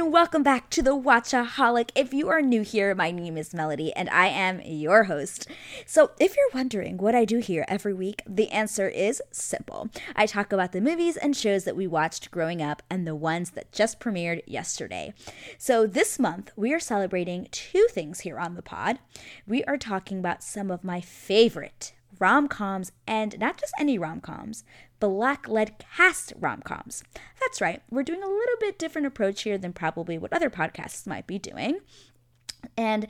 and welcome back to the Watchaholic. If you are new here, my name is Melody, and I am your host. So if you're wondering what I do here every week, the answer is simple. I talk about the movies and shows that we watched growing up and the ones that just premiered yesterday. So this month, we are celebrating two things here on the pod. We are talking about some of my favorite rom-coms, and not just any rom-coms, Black-led cast rom-coms. That's right, we're doing a little bit different approach here than probably what other podcasts might be doing. And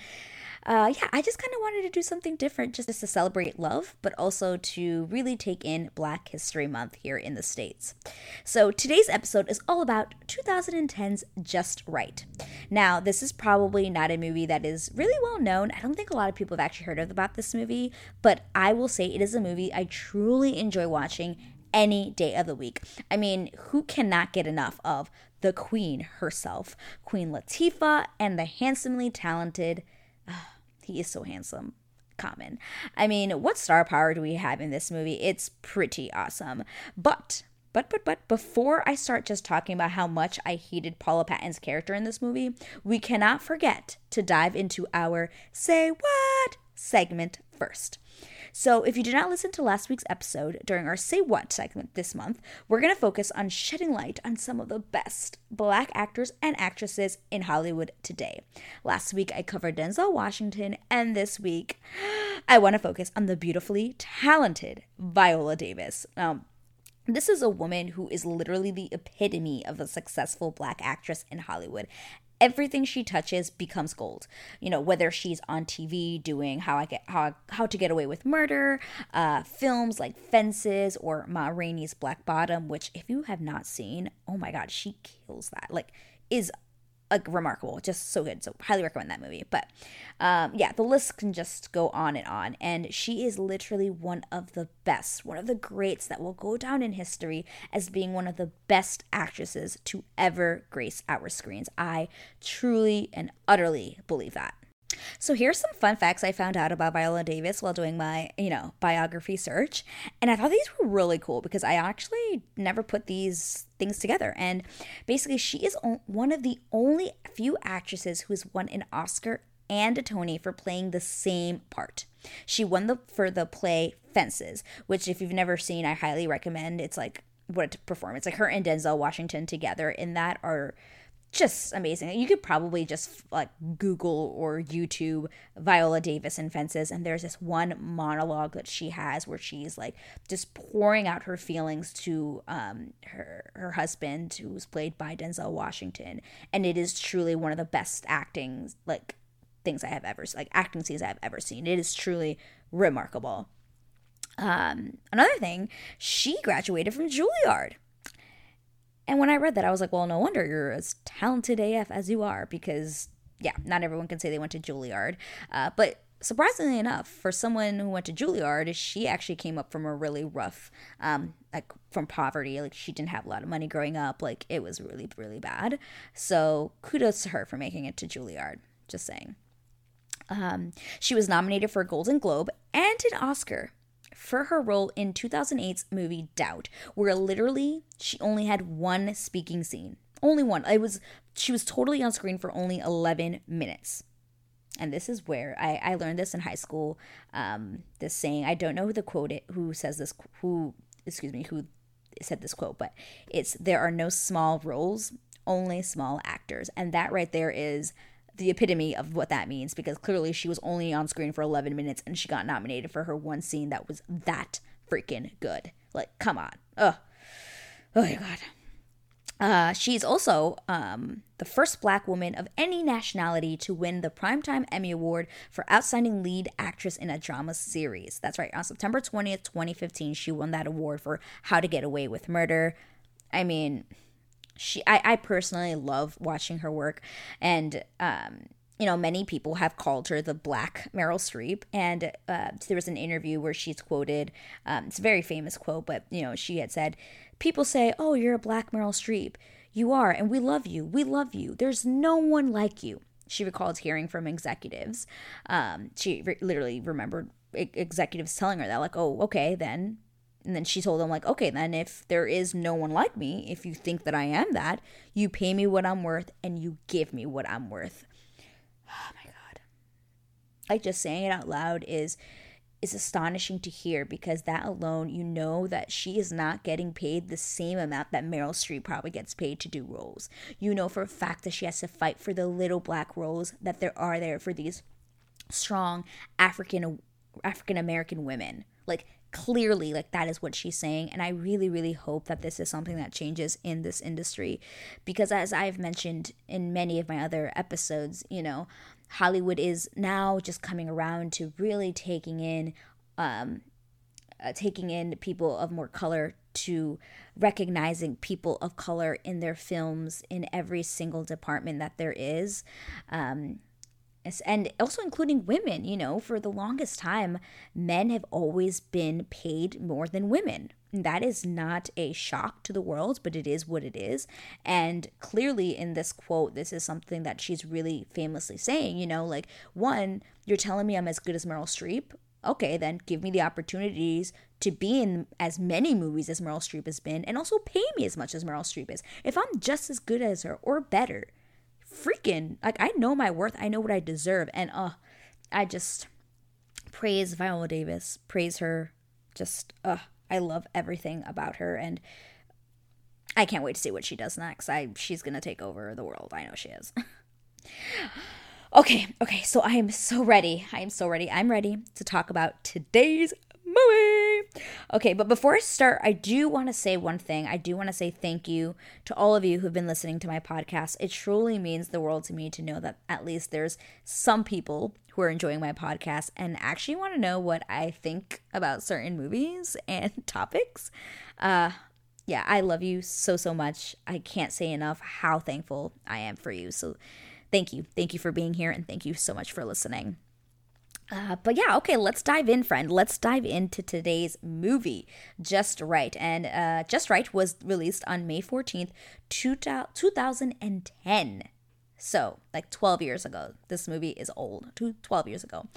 I just kind of wanted to do something different just to celebrate love, but also to really take in Black History Month here in the States. So today's episode is all about 2010's Just Wright. Now, this is probably not a movie that is really well known. I don't think a lot of people have actually heard about this movie, but I will say it is a movie I truly enjoy watching any day of the week. I mean, who cannot get enough of the Queen herself, Queen Latifah, and the handsomely talented, he is so handsome, Common. I mean, what star power do we have in this movie? It's pretty awesome. But before I start just talking about how much I hated Paula Patton's character in this movie, we cannot forget to dive into our Say What segment first. So if you did not listen to last week's episode during our Say What segment this month, we're going to focus on shedding light on some of the best Black actors and actresses in Hollywood today. Last week, I covered Denzel Washington, and this week, I want to focus on the beautifully talented Viola Davis. This is a woman who is literally the epitome of a successful Black actress in Hollywood. Everything she touches becomes gold. You know, whether she's on TV doing How to Get Away with Murder, films like Fences or Ma Rainey's Black Bottom, which if you have not seen, oh my God, she kills that. Like, is remarkable, just so good. So highly recommend that movie. But the list can just go on. And she is literally one of the best, one of the greats that will go down in history as being one of the best actresses to ever grace our screens. I truly and utterly believe that. So here's some fun facts I found out about Viola Davis while doing my, biography search. And I thought these were really cool because I actually never put these things together. And basically, she is one of the only few actresses who has won an Oscar and a Tony for playing the same part. She won for the play Fences, which if you've never seen, I highly recommend. It's like what a performance. Like her and Denzel Washington together in that are just amazing. You could probably just like Google or YouTube Viola Davis and Fences, and there's this one monologue that she has where she's like just pouring out her feelings to her husband, who's played by Denzel Washington, and it is truly one of the best acting scenes I have ever seen. It is truly remarkable. Another thing, she graduated from Juilliard. And when I read that, I was like, well, no wonder you're as talented AF as you are, because, not everyone can say they went to Juilliard. But surprisingly enough, for someone who went to Juilliard, she actually came up from a really rough, from poverty. Like, she didn't have a lot of money growing up. Like, it was really, really bad. So kudos to her for making it to Juilliard. Just saying. She was nominated for a Golden Globe and an Oscar for her role in 2008's movie Doubt, where literally she only had one speaking scene. Only one. She was totally on screen for only 11 minutes. And this is where I learned this in high school, this saying, I don't know who said this quote, but it's, there are no small roles, only small actors. And that right there is the epitome of what that means, because clearly she was only on screen for 11 minutes and she got nominated for her one scene that was that freaking good. Like, come on. Oh my God. She's also the first Black woman of any nationality to win the Primetime Emmy Award for Outstanding Lead Actress in a Drama Series. That's right. On September 20th, 2015, she won that award for How to Get Away with Murder. I mean, I personally love watching her work, and many people have called her the Black Meryl Streep. And there was an interview where she's quoted, it's a very famous quote, but she had said, people say, oh, you're a Black Meryl Streep. You are, and we love you. We love you. There's no one like you. She recalls hearing from executives. She literally remembered executives telling her that, like, oh, okay, then And then she told him, like, okay, then if there is no one like me, if you think that I am that, you pay me what I'm worth and you give me what I'm worth. Oh, my God. Like, just saying it out loud is astonishing to hear, because that alone, you know that she is not getting paid the same amount that Meryl Streep probably gets paid to do roles. You know for a fact that she has to fight for the little black roles that there are there for these strong African-American women. Like, clearly, like, that is what she's saying, and I really, really hope that this is something that changes in this industry, because as I've mentioned in many of my other episodes, you know, Hollywood is now just coming around to really taking in people of more color, to recognizing people of color in their films in every single department that there is, and also including women. You know, for the longest time, men have always been paid more than women. That is not a shock to the world, but it is what it is. And clearly in this quote, this is something that she's really famously saying, you know, like, one, you're telling me I'm as good as Meryl Streep? Okay, then give me the opportunities to be in as many movies as Meryl Streep has been, and also pay me as much as Meryl Streep is. If I'm just as good as her or better, freaking, like, I know my worth, I know what I deserve, and I just praise Viola Davis, praise her, just, I love everything about her, and I can't wait to see what she does next. She's gonna take over the world, I know she is. Okay, so I am so ready. I'm ready to talk about today's movie. Okay, but before I start, I do want to say one thing. I do want to say thank you to all of you who've been listening to my podcast. It truly means the world to me to know that at least there's some people who are enjoying my podcast and actually want to know what I think about certain movies and topics. Yeah, I love you so, so much. I can't say enough how thankful I am for you. So thank you. Thank you for being here, and thank you so much for listening. But yeah, okay, let's dive in, friend. Let's dive into today's movie, Just Wright. And Just Wright was released on May 14th, 2010. So, like, 12 years ago. This movie is old. 12 years ago.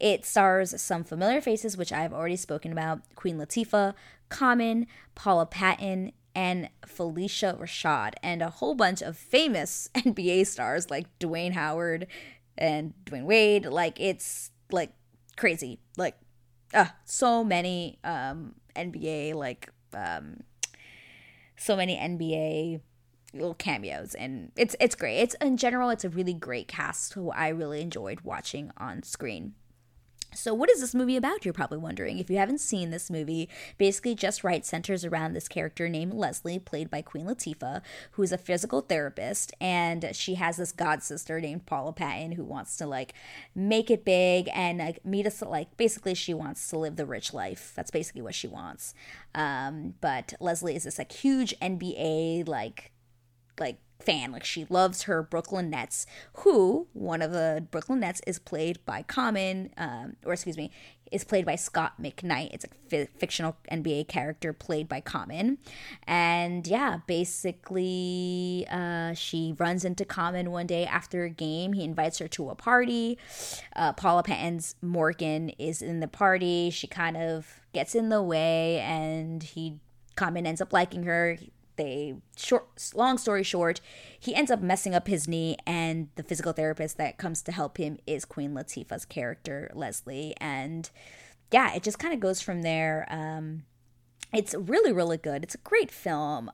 It stars some familiar faces, which I've already spoken about. Queen Latifah, Common, Paula Patton, and Felicia Rashad. And a whole bunch of famous NBA stars like Dwayne Howard and Dwyane Wade. Like, it's, like, crazy. Like, so many NBA, like, so many NBA little cameos, and it's great. It's, in general, it's a really great cast who I really enjoyed watching on screen. So what is this movie about, you're probably wondering. If you haven't seen this movie, basically Just Wright centers around this character named Leslie, played by Queen Latifah, who is a physical therapist, and she has this god sister named Paula Patton who wants to, like, make it big and, like, meet us, like, basically she wants to live the rich life. That's basically what she wants. But Leslie is this, like, huge NBA, like fan, like, she loves her Brooklyn Nets, who, one of the Brooklyn Nets is played by Scott McKnight. It's a fictional NBA character played by Common. And yeah, basically she runs into Common one day after a game. He invites her to a party. Paula Patton's Morgan is in the party. She kind of gets in the way, and Common ends up liking her. Long story short, he ends up messing up his knee, and the physical therapist that comes to help him is Queen Latifah's character, Leslie. And yeah, it just kind of goes from there. It's really, really good. It's a great film.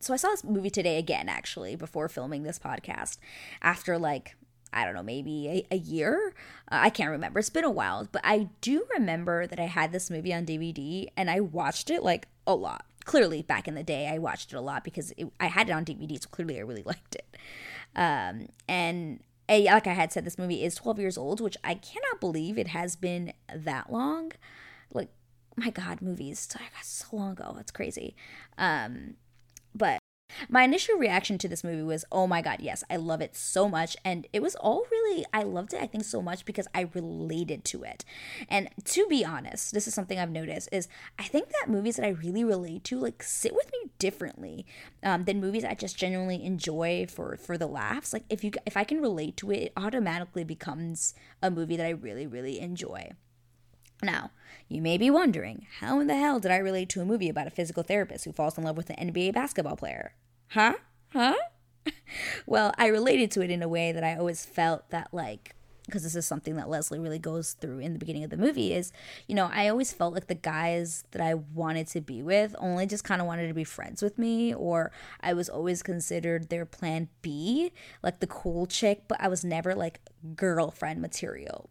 So I saw this movie today again, actually, before filming this podcast, after, like, I don't know, maybe a year? I can't remember. It's been a while. But I do remember that I had this movie on DVD, and I watched it, like, a lot. Clearly, back in the day, I watched it a lot because I had it on DVD, so clearly I really liked it. And like I had said, this movie is 12 years old, which I cannot believe it has been that long. Like, my God, movies, I got so long ago. That's crazy. But my initial reaction to this movie was, oh my God, yes, I love it so much. And it was all really, I loved it, I think, so much because I related to it. And to be honest, this is something I've noticed, is I think that movies that I really relate to, like, sit with me differently than movies I just genuinely enjoy for the laughs. Like, if I can relate to it, it automatically becomes a movie that I really, really enjoy. Now, you may be wondering, how in the hell did I relate to a movie about a physical therapist who falls in love with an NBA basketball player? Huh? Well, I related to it in a way that I always felt that, like, because this is something that Leslie really goes through in the beginning of the movie, is, you know, I always felt like the guys that I wanted to be with only just kind of wanted to be friends with me, or I was always considered their plan B, like the cool chick, but I was never like girlfriend material.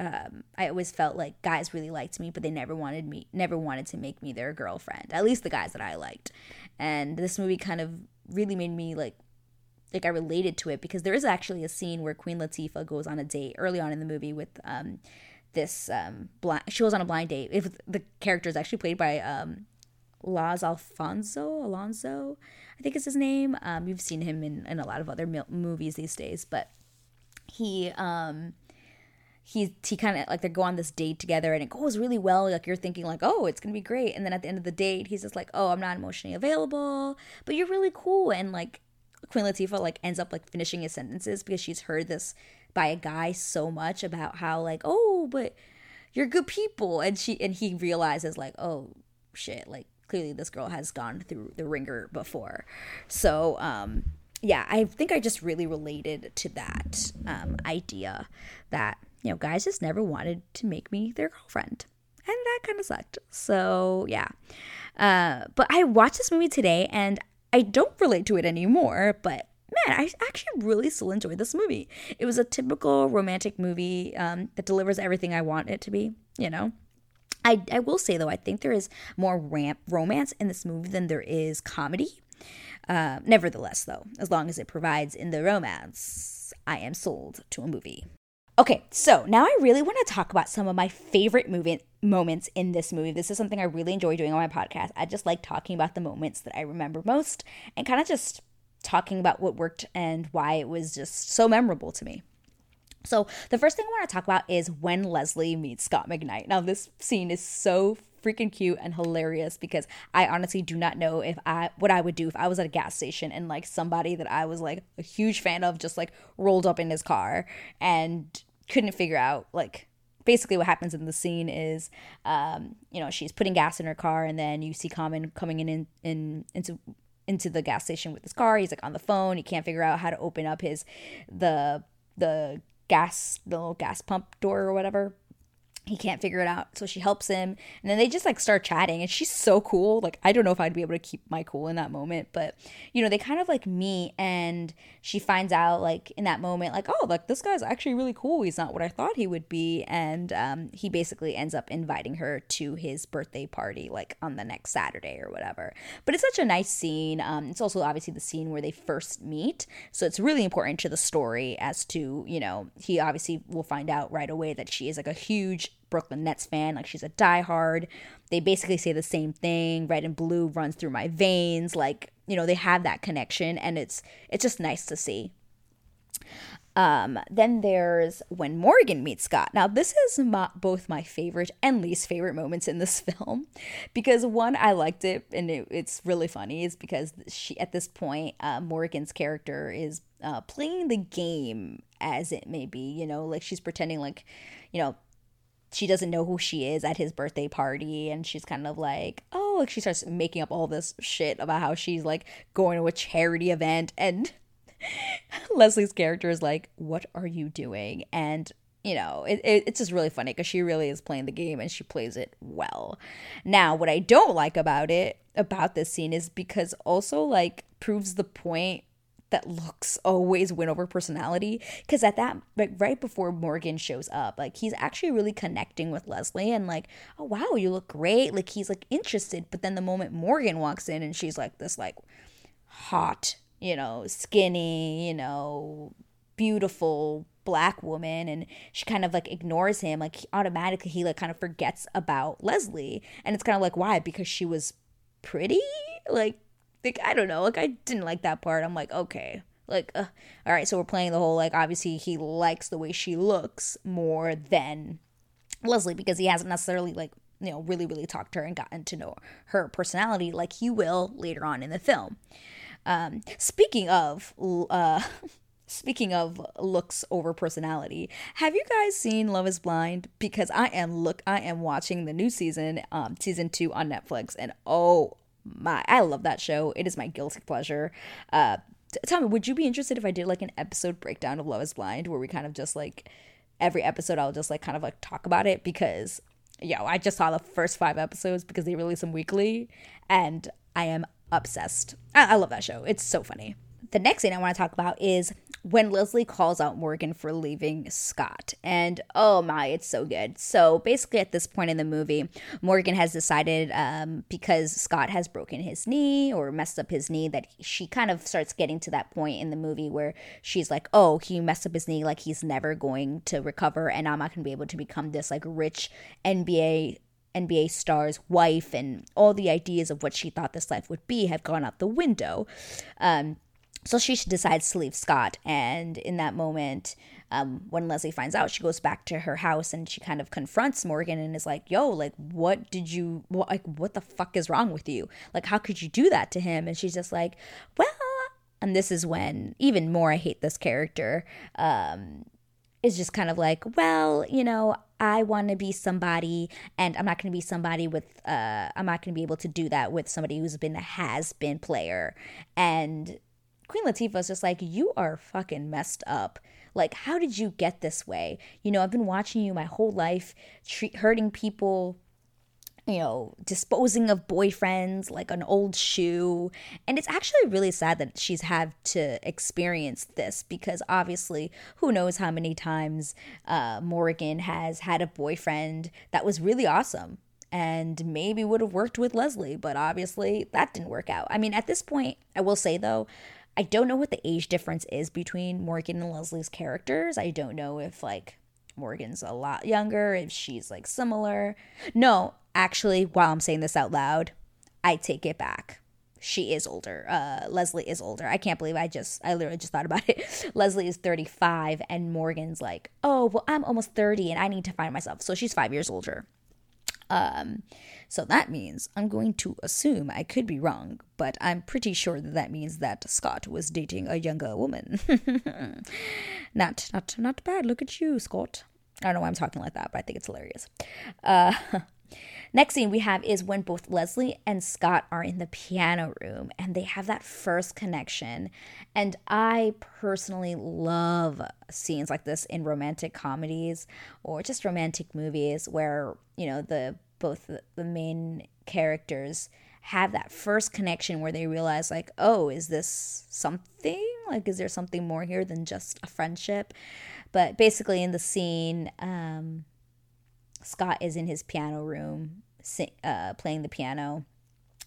I always felt like guys really liked me, but they never wanted to make me their girlfriend, at least the guys that I liked. And this movie kind of really made me like I related to it, because there is actually a scene where Queen Latifah goes on a date early on in the movie with she goes on a blind date. If the character is actually played by Laz Alfonso, I think is his name. You've seen him in a lot of other movies these days, but he kind of, like, they go on this date together and it goes really well. Like, you're thinking, like, oh, it's going to be great. And then at the end of the date, he's just like, oh, I'm not emotionally available, but you're really cool. And, like, Queen Latifah, like, ends up, like, finishing his sentences because she's heard this by a guy so much about how, like, oh, but you're good people. And he realizes, like, oh, shit, like, clearly this girl has gone through the ringer before. So, yeah, I think I just really related to that idea that, you know, guys just never wanted to make me their girlfriend. And that kind of sucked. So, yeah. But I watched this movie today, and I don't relate to it anymore. But, man, I actually really still enjoyed this movie. It was a typical romantic movie that delivers everything I want it to be, you know. I will say, though, I think there is more romance in this movie than there is comedy. Nevertheless, though, as long as it provides in the romance, I am sold to a movie. Okay, so now I really want to talk about some of my favorite moments in this movie. This is something I really enjoy doing on my podcast. I just like talking about the moments that I remember most and kind of just talking about what worked and why it was just so memorable to me. So the first thing I want to talk about is when Leslie meets Scott McKnight. Now, this scene is so freaking cute and hilarious because I honestly do not know what I would do if I was at a gas station and, like, somebody that I was, like, a huge fan of just, like, rolled up in his car and couldn't figure out, like, basically what happens in the scene is, you know, she's putting gas in her car, and then you see Common coming into the gas station with his car. He's, like, on the phone. He can't figure out how to open up the little gas pump door or whatever. He can't figure it out, so she helps him, and then they just, like, start chatting, and she's so cool. Like, I don't know if I'd be able to keep my cool in that moment, but, you know, they kind of, like, meet, and she finds out, like, in that moment, like, oh, like, this guy's actually really cool. He's not what I thought he would be, and he basically ends up inviting her to his birthday party, like, on the next Saturday or whatever. But it's such a nice scene. It's also obviously the scene where they first meet, so it's really important to the story as to, you know, he obviously will find out right away that she is, like, a huge Brooklyn Nets fan, like, she's a diehard. They basically say the same thing, red and blue runs through my veins, like, you know, they have that connection, and it's just nice to see. Then there's when Morgan meets Scott. Now, this is both my favorite and least favorite moments in this film, because one, I liked it, and it's really funny, is because she, at this point, Morgan's character is playing the game, as it may be, you know, like, she's pretending, like, you know, she doesn't know who she is at his birthday party, and she's kind of like, oh, like, she starts making up all this shit about how she's, like, going to a charity event, and Leslie's character is like, what are you doing? And, you know, it's just really funny because she really is playing the game, and she plays it well. Now, what I don't like about this scene is because also, like, proves the point that looks always win over personality, because at that, like, right before Morgan shows up, like, he's actually really connecting with Leslie and, like, oh, wow, you look great, like, he's, like, interested. But then the moment Morgan walks in, and she's, like, this, like, hot, you know, skinny, you know, beautiful Black woman, and she kind of, like, ignores him, like, automatically he, like, kind of forgets about Leslie, and it's kind of like, why? Because she was pretty? Like, I don't know. Like, I didn't like that part. I'm like, okay. Like, all right, so we're playing the whole, like, obviously he likes the way she looks more than Leslie, because he hasn't necessarily, like, you know, really, really talked to her and gotten to know her personality like he will later on in the film. Speaking of Speaking of looks over personality, have you guys seen Love is Blind? Because I am watching the new season, season 2 on Netflix, and oh my, I love that show. It is my guilty pleasure. Tell me, would you be interested if I did like an episode breakdown of Love is Blind, where we kind of just like every episode I'll just like kind of like talk about it? Because yo, I just saw the first 5 episodes because they release them weekly, and I am obsessed. I love that show. It's so funny. The next thing I want to talk about is when Leslie calls out Morgan for leaving Scott. And oh my, it's so good. So basically at this point in the movie, Morgan has decided because Scott has broken his knee or messed up his knee, that she kind of starts getting to that point in the movie where she's like, oh, he messed up his knee, like he's never going to recover, and I'm not going to be able to become this like rich NBA star's wife, and all the ideas of what she thought this life would be have gone out the window. So she decides to leave Scott, and in that moment, when Leslie finds out, she goes back to her house and she kind of confronts Morgan and is like, yo, like, what the fuck is wrong with you? Like, how could you do that to him? And she's just like, well, and this is when even more I hate this character, is just kind of like, well, you know, I want to be somebody, and I'm not going to be somebody with, I'm not going to be able to do that with somebody who's been a has-been player. And Queen Latifah is just like, you are fucking messed up. Like, how did you get this way? You know, I've been watching you my whole life, hurting people, you know, disposing of boyfriends like an old shoe. And it's actually really sad that she's had to experience this, because obviously who knows how many times Morgan has had a boyfriend that was really awesome and maybe would have worked with Leslie, but obviously that didn't work out. I mean, at this point, I will say though, I don't know what the age difference is between Morgan and Leslie's characters. I don't know if like Morgan's a lot younger, if she's like similar. No, actually, while I'm saying this out loud, I take it back. She is older. Leslie is older. I can't believe I literally just thought about it. Leslie is 35 and Morgan's like, oh, well, I'm almost 30 and I need to find myself. So she's 5 years older. So that means, I'm going to assume, I could be wrong, but I'm pretty sure that means that Scott was dating a younger woman. Not bad. Look at you, Scott. I don't know why I'm talking like that, but I think it's hilarious. Next scene we have is when both Leslie and Scott are in the piano room and they have that first connection. And I personally love scenes like this in romantic comedies or just romantic movies where, you know, both the main characters have that first connection where they realize like, oh, is this something? Like, is there something more here than just a friendship? But basically in the scene, Scott is in his piano room playing the piano.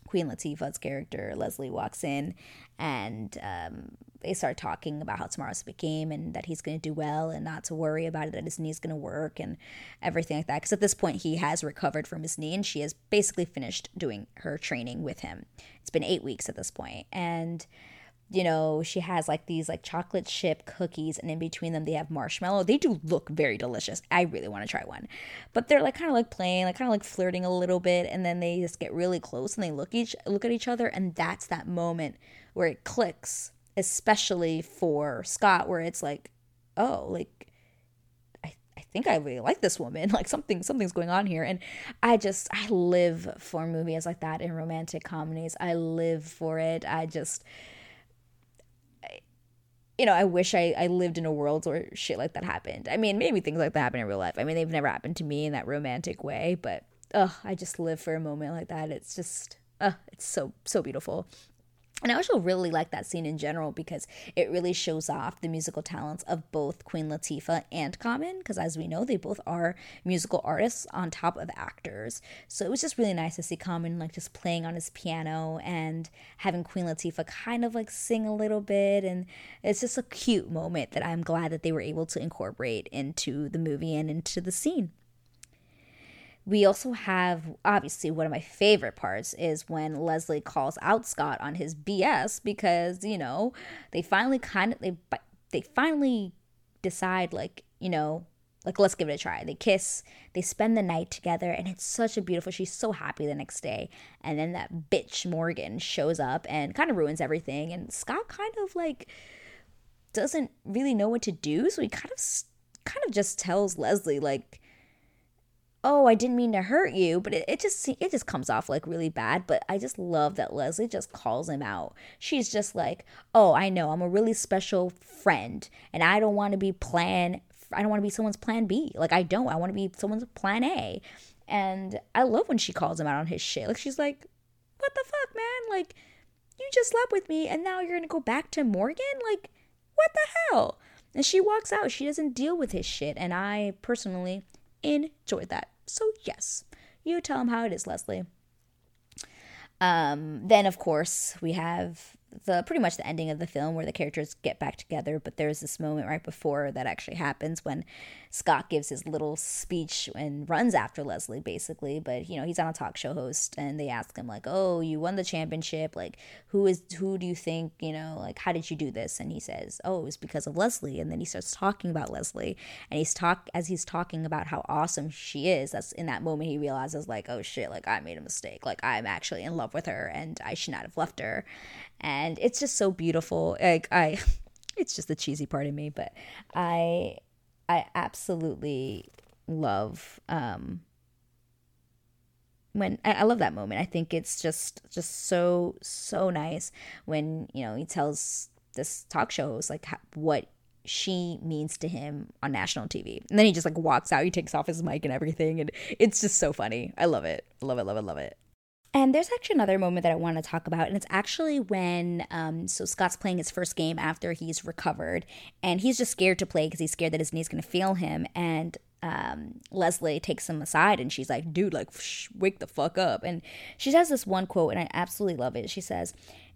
Queen Latifah's character, Leslie, walks in and they start talking about how tomorrow's a big game and that he's going to do well and not to worry about it, that his knee's going to work and everything like that. Because at this point, he has recovered from his knee and she has basically finished doing her training with him. It's been 8 weeks at this point. And, you know, she has like these like chocolate chip cookies, and in between them they have marshmallow. They do look very delicious. I really want to try one. But they're like kind of like playing, like kind of like flirting a little bit, and then they just get really close and they look at each other, and that's that moment where it clicks, especially for Scott, where it's like, oh, like I think I really like this woman. Like something's going on here. And I live for movies like that in romantic comedies. I live for it. You know, I wish I lived in a world where shit like that happened. I mean, maybe things like that happen in real life. I mean, they've never happened to me in that romantic way, but I just live for a moment like that. It's just, it's so, so beautiful. And I also really like that scene in general because it really shows off the musical talents of both Queen Latifah and Common, because as we know, they both are musical artists on top of actors. So it was just really nice to see Common like just playing on his piano and having Queen Latifah kind of like sing a little bit. And it's just a cute moment that I'm glad that they were able to incorporate into the movie and into the scene. We also have, obviously, one of my favorite parts is when Leslie calls out Scott on his BS because, you know, they finally decide, like, you know, like, let's give it a try. They kiss, they spend the night together, and it's such a beautiful, she's so happy the next day. And then that bitch Morgan shows up and kind of ruins everything. And Scott kind of, like, doesn't really know what to do, so he kind of just tells Leslie, like, oh, I didn't mean to hurt you, but it just comes off, like, really bad. But I just love that Leslie just calls him out. She's just like, oh, I know, I'm a really special friend, and I don't want to be someone's plan B. Like, I want to be someone's plan A. And I love when she calls him out on his shit. Like, she's like, what the fuck, man? Like, you just slept with me, and now you're going to go back to Morgan? Like, what the hell? And she walks out. She doesn't deal with his shit, and I personally enjoyed that. So yes, you tell him how it is, Leslie. Then of course we have pretty much the ending of the film where the characters get back together, but there's this moment right before that actually happens when Scott gives his little speech and runs after Leslie, basically. But you know, he's on a talk show host, and they ask him, like, oh, you won the championship, like, who do you think, you know, like, how did you do this? And he says, oh, it was because of Leslie. And then he starts talking about Leslie, and he's talking about how awesome she is. That's in that moment he realizes, like, oh shit, like, I made a mistake, like, I'm actually in love with her, and I should not have left her. And it's just so beautiful. Like, it's just the cheesy part of me, but I absolutely love when I love that moment. I think it's just so nice when, you know, he tells this talk show host, like, what she means to him on national TV, and then he just, like, walks out. He takes off his mic and everything, and it's just so funny. I love it. Love it. And there's actually another moment that I want to talk about, and it's actually when, so Scott's playing his first game after he's recovered, and he's just scared to play because he's scared that his knee's going to fail him, and Leslie takes him aside, and she's like, dude, like, wake the fuck up. And she says this one quote, and I absolutely love it. She says,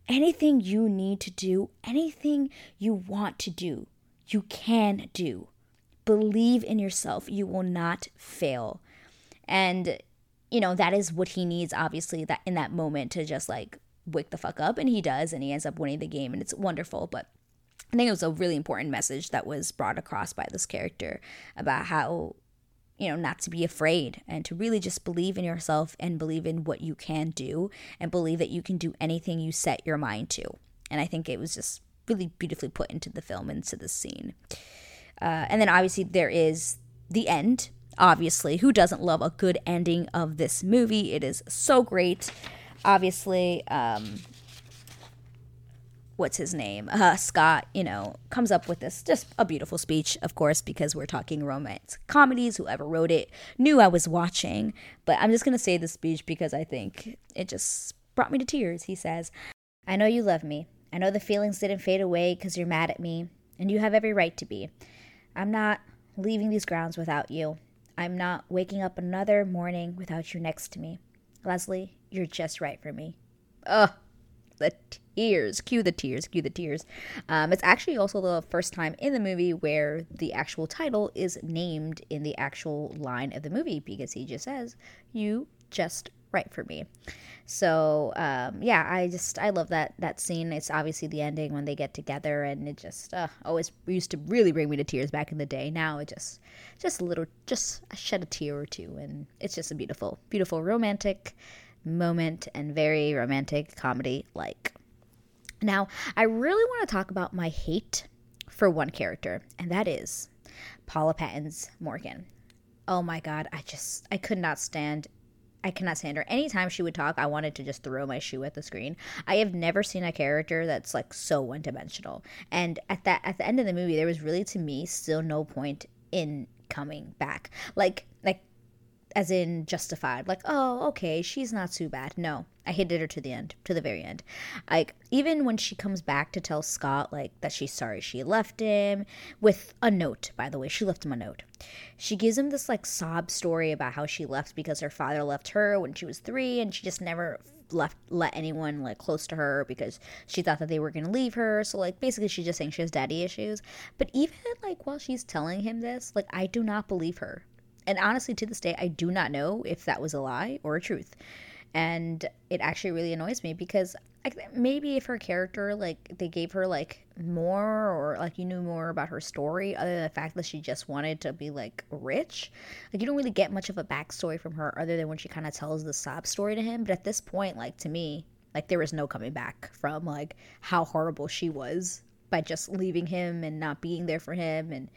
anything you need to do, anything you want to do, you can do. Believe in yourself. You will not fail. And you know, that is what he needs, obviously, that in that moment to just, like, wake the fuck up. And he does, and he ends up winning the game, and it's wonderful. But I think it was a really important message that was brought across by this character about how, you know, not to be afraid and to really just believe in yourself and believe in what you can do and believe that you can do anything you set your mind to. And I think it was just really beautifully put into the film, into the scene. And then obviously there is the end. Obviously, who doesn't love a good ending of this movie? It is so great. Obviously, what's his name? Scott, you know, comes up with this, just a beautiful speech, of course, because we're talking romance comedies. Whoever wrote it knew I was watching, but I'm just going to say this speech because I think it just brought me to tears. He says, I know you love me. I know the feelings didn't fade away because you're mad at me, and you have every right to be. I'm not leaving these grounds without you. I'm not waking up another morning without you next to me. Leslie, you're just right for me. Ugh, the tears. Cue the tears. It's actually also the first time in the movie where the actual title is named in the actual line of the movie, because he just says, you just right for me. So, yeah, I love that scene. It's obviously the ending when they get together, and it just always used to really bring me to tears back in the day. Now it just I shed a tear or two, and it's just a beautiful, beautiful romantic moment and very romantic comedy like. Now, I really want to talk about my hate for one character, and that is Paula Patton's Morgan. Oh my God, I cannot stand her. Anytime she would talk, I wanted to just throw my shoe at the screen. I have never seen a character that's, like, so one-dimensional. And at the end of the movie, there was really, to me, still no point in coming back. Like, as in justified. Like, oh, okay, she's not too bad. No, I hated her to the very end. Like, even when she comes back to tell Scott, like, that she's sorry she left him, with a note, by the way. She left him a note. She gives him this, like, sob story about how she left because her father left her when she was 3, and she just never let anyone, like, close to her because she thought that they were going to leave her. So, like, basically she's just saying she has daddy issues. But even, like, while she's telling him this, like, I do not believe her. And honestly, to this day, I do not know if that was a lie or a truth. And it actually really annoys me because maybe if her character, like, they gave her, like, more, or, like, you knew more about her story other than the fact that she just wanted to be, like, rich. Like, you don't really get much of a backstory from her other than when she kind of tells the sob story to him. But at this point, like, to me, like, there was no coming back from, like, how horrible she was by just leaving him and not being there for him and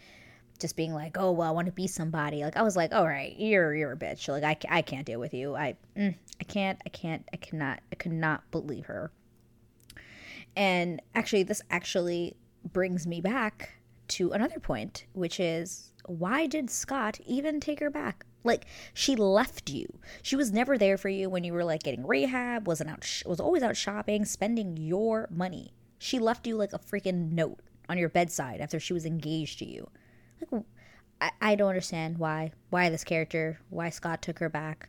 just being like, oh, well, I want to be somebody. Like, I was like, all right, you're a bitch. Like, I can't deal with you. I could not believe her. And actually, this actually brings me back to another point, which is, why did Scott even take her back? Like, she left you. She was never there for you when you were, like, getting rehab, was always out shopping, spending your money. She left you, like, a freaking note on your bedside after she was engaged to you. Like, I don't understand why this character, why Scott took her back.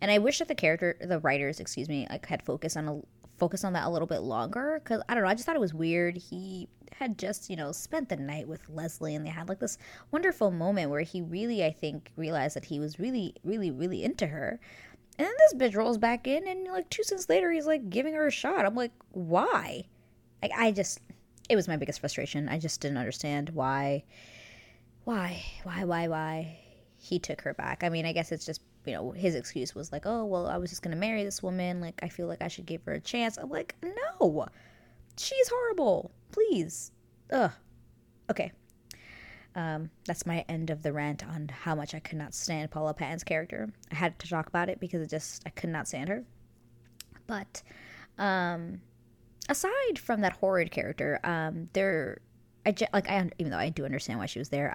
And I wish that the writers, like, had focused on that a little bit longer, because I don't know, I just thought it was weird. He had just, spent the night with Leslie, and they had, like, this wonderful moment where he really, I think, realized that he was really, really, really into her. And then this bitch rolls back in, and, like, 2 cents later, he's, like, giving her a shot. I'm like, why? Like, it was my biggest frustration. I just didn't understand why he took her back. I mean, I guess it's just, his excuse was like, oh, well, I was just going to marry this woman. Like, I feel like I should give her a chance. I'm like, no, she's horrible. Please. Ugh. Okay. That's my end of the rant on how much I could not stand Paula Patton's character. I had to talk about it because I could not stand her. But aside from that horrid character, even though I do understand why she was there,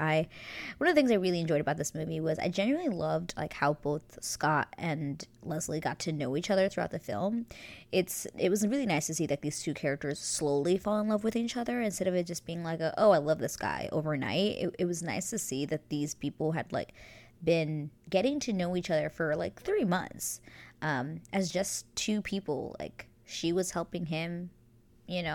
one of the things I really enjoyed about this movie was I genuinely loved, like, how both Scott and Leslie got to know each other throughout the film. It was really nice to see that these two characters slowly fall in love with each other instead of it just being like, oh, I love this guy overnight. It was nice to see that these people had, like, been getting to know each other for, like, 3 months as just two people. Like, she was helping him. It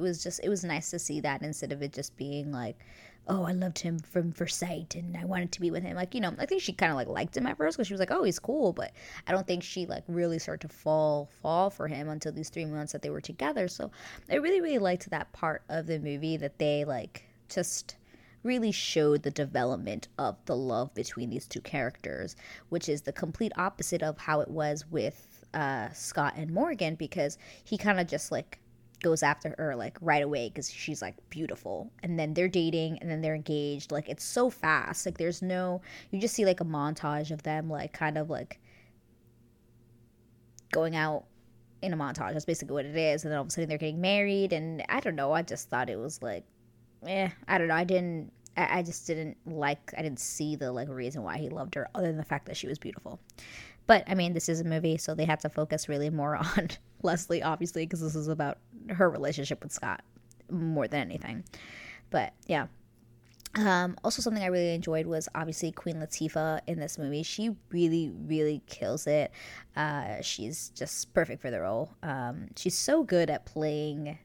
was nice to see that instead of it just being like, oh, I loved him for sight and I wanted to be with him. Like, I think she kind of, like, liked him at first because she was like, oh, he's cool. But I don't think she, like, really started to fall for him until these 3 months that they were together. So I really, really liked that part of the movie that they, like, just really showed the development of the love between these two characters, which is the complete opposite of how it was with Scott and Morgan, because he kind of just, like, goes after her, like, right away because she's, like, beautiful, and then they're dating and then they're engaged. Like, it's so fast. Like, there's no, you just see, like, a montage of them, like, kind of, like, going out in a montage. That's basically what it is. And then all of a sudden they're getting married, and I don't know, I just thought it was like, I don't know, I didn't see the, like, reason why he loved her other than the fact that she was beautiful. But, I mean, this is a movie, so they have to focus really more on Leslie, obviously, because this is about her relationship with Scott more than anything. But, yeah. Also, something I really enjoyed was, obviously, Queen Latifah in this movie. She really, really kills it. She's just perfect for the role. She's so good at playing,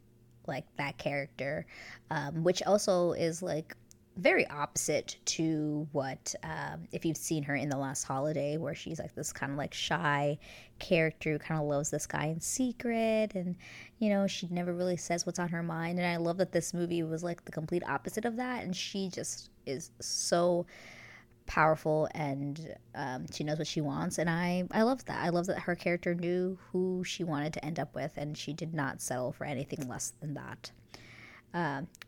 like, that character, which also is, like, very opposite to what, if you've seen her in The Last Holiday, where she's, like, this kind of, like, shy character who kind of loves this guy in secret, and, she never really says what's on her mind. And I love that this movie was, like, the complete opposite of that, and she just is so powerful, and she knows what she wants, and I love that. I love that her character knew who she wanted to end up with, and she did not settle for anything less than that.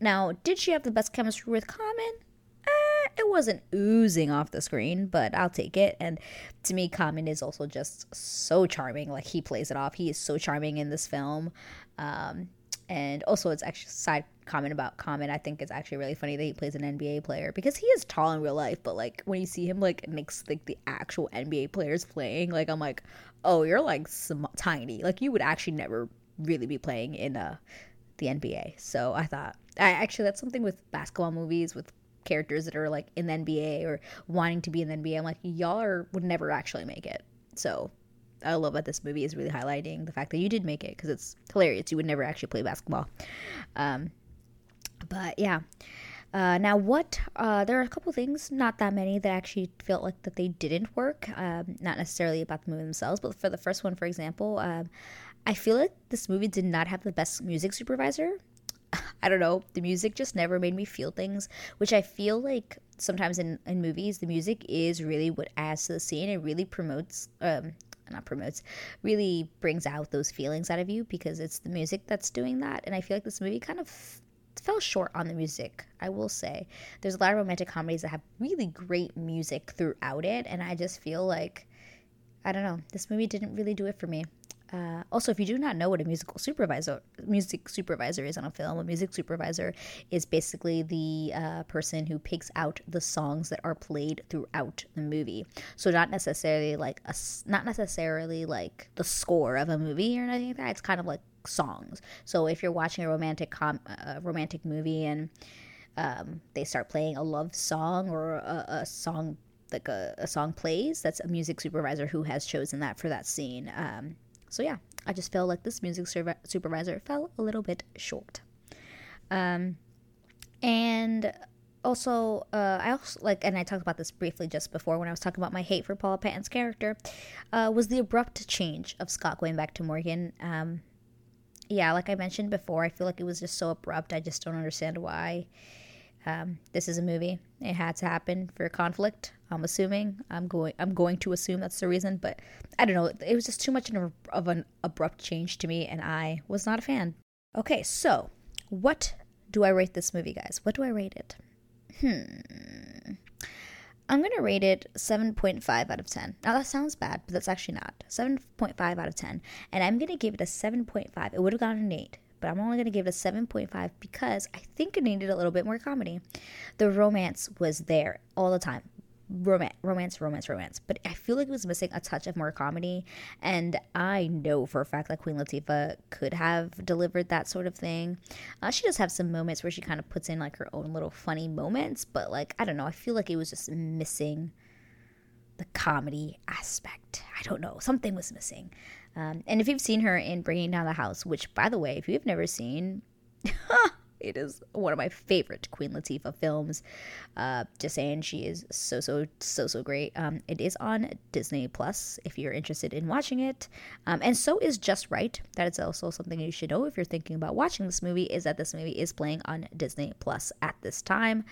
Now, did she have the best chemistry with Common? It wasn't oozing off the screen, but I'll take it. And to me, Common is also just so charming. Like, he plays it off. He is so charming in this film. And also, it's actually a side comment about Common. I think it's actually really funny that he plays an NBA player, because he is tall in real life. But, like, when you see him, like, next, like, the actual NBA players playing, like, I'm like, oh, you're, like, tiny. Like, you would actually never really be playing in the NBA. So I thought, that's something with basketball movies with characters that are, like, in the NBA or wanting to be in the NBA. I'm like, would never actually make it. So I love that this movie is really highlighting the fact that you did make it, because it's hilarious. You would never actually play basketball. But yeah. Now, there are a couple things, not that many, that actually felt like that they didn't work, not necessarily about the movie themselves, but for the first one, for example, I feel like this movie did not have the best music supervisor. I don't know, the music just never made me feel things, which I feel like sometimes in movies, the music is really what adds to the scene and really really brings out those feelings out of you, because it's the music that's doing that, and I feel like this movie kind of fell short on the music, I will say. There's a lot of romantic comedies that have really great music throughout it, and I just feel like, I don't know, this movie didn't really do it for me. Also, if you do not know what a music supervisor is on a film, a music supervisor is basically the person who picks out the songs that are played throughout the movie. So not necessarily like the score of a movie or anything like that. It's kind of like songs. So if you're watching a romantic movie and they start playing a love song or a song like a song plays, that's a music supervisor who has chosen that for that scene. So yeah, I just feel like this music supervisor fell a little bit short. And also, I talked about this briefly just before when I was talking about my hate for Paula Patton's character, was the abrupt change of Scott going back to Morgan. Yeah, like I mentioned before, I feel like it was just so abrupt. I just don't understand why. This is a movie. It had to happen for conflict. I'm assuming. I'm going to assume that's the reason, but I don't know. It was just too much of an abrupt change to me, and I was not a fan. Okay, so what do I rate this movie, guys? What do I rate it? I'm going to rate it 7.5 out of 10. Now, that sounds bad, but that's actually not. 7.5 out of 10, and I'm going to give it a 7.5. It would have gone an 8. But I'm only going to give it a 7.5 because I think it needed a little bit more comedy. The romance was there all the time. Romance. But I feel like it was missing a touch of more comedy. And I know for a fact that Queen Latifah could have delivered that sort of thing. She does have some moments where she kind of puts in like her own little funny moments. But like, I don't know. I feel like it was just missing the comedy aspect. I don't know. Something was missing. And if you've seen her in Bringing Down the House, which, by the way, if you've never seen, it is one of my favorite Queen Latifah films. Just saying, she is so great. It is on Disney Plus if you're interested in watching it. And so is Just Wright. That is also something you should know if you're thinking about watching this movie, is that this movie is playing on Disney Plus at this time.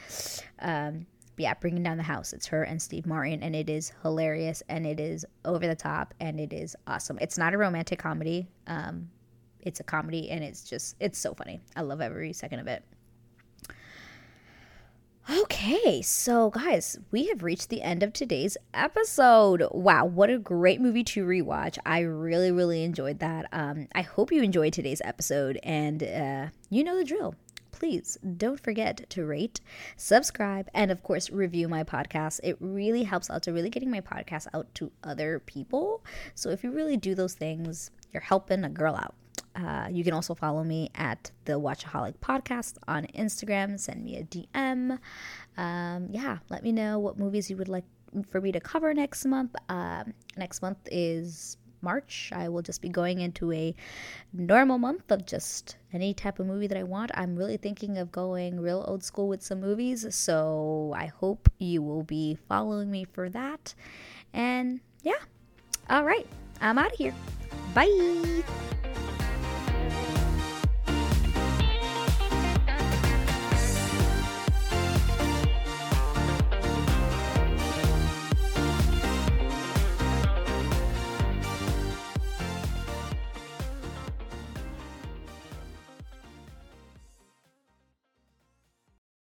Yeah, Bringing Down the House. It's her and Steve Martin, and it is hilarious, and it is over the top, and it is awesome. It's not a romantic comedy. It's a comedy, and it's so funny. I love every second of it. Okay, so guys, we have reached the end of today's episode. Wow, what a great movie to rewatch. I really, really enjoyed that. I hope you enjoyed today's episode, and you know the drill. Please don't forget to rate, subscribe, and of course, review my podcast. It really helps out to really getting my podcast out to other people. So if you really do those things, you're helping a girl out. You can also follow me at the Watchaholic Podcast on Instagram. Send me a DM. Yeah, let me know what movies you would like for me to cover next month. Next month is March. I will just be going into a normal month of just any type of movie that I want. I'm really thinking of going real old school with some movies, so I hope you will be following me for that. And yeah, all right, I'm out of here. Bye.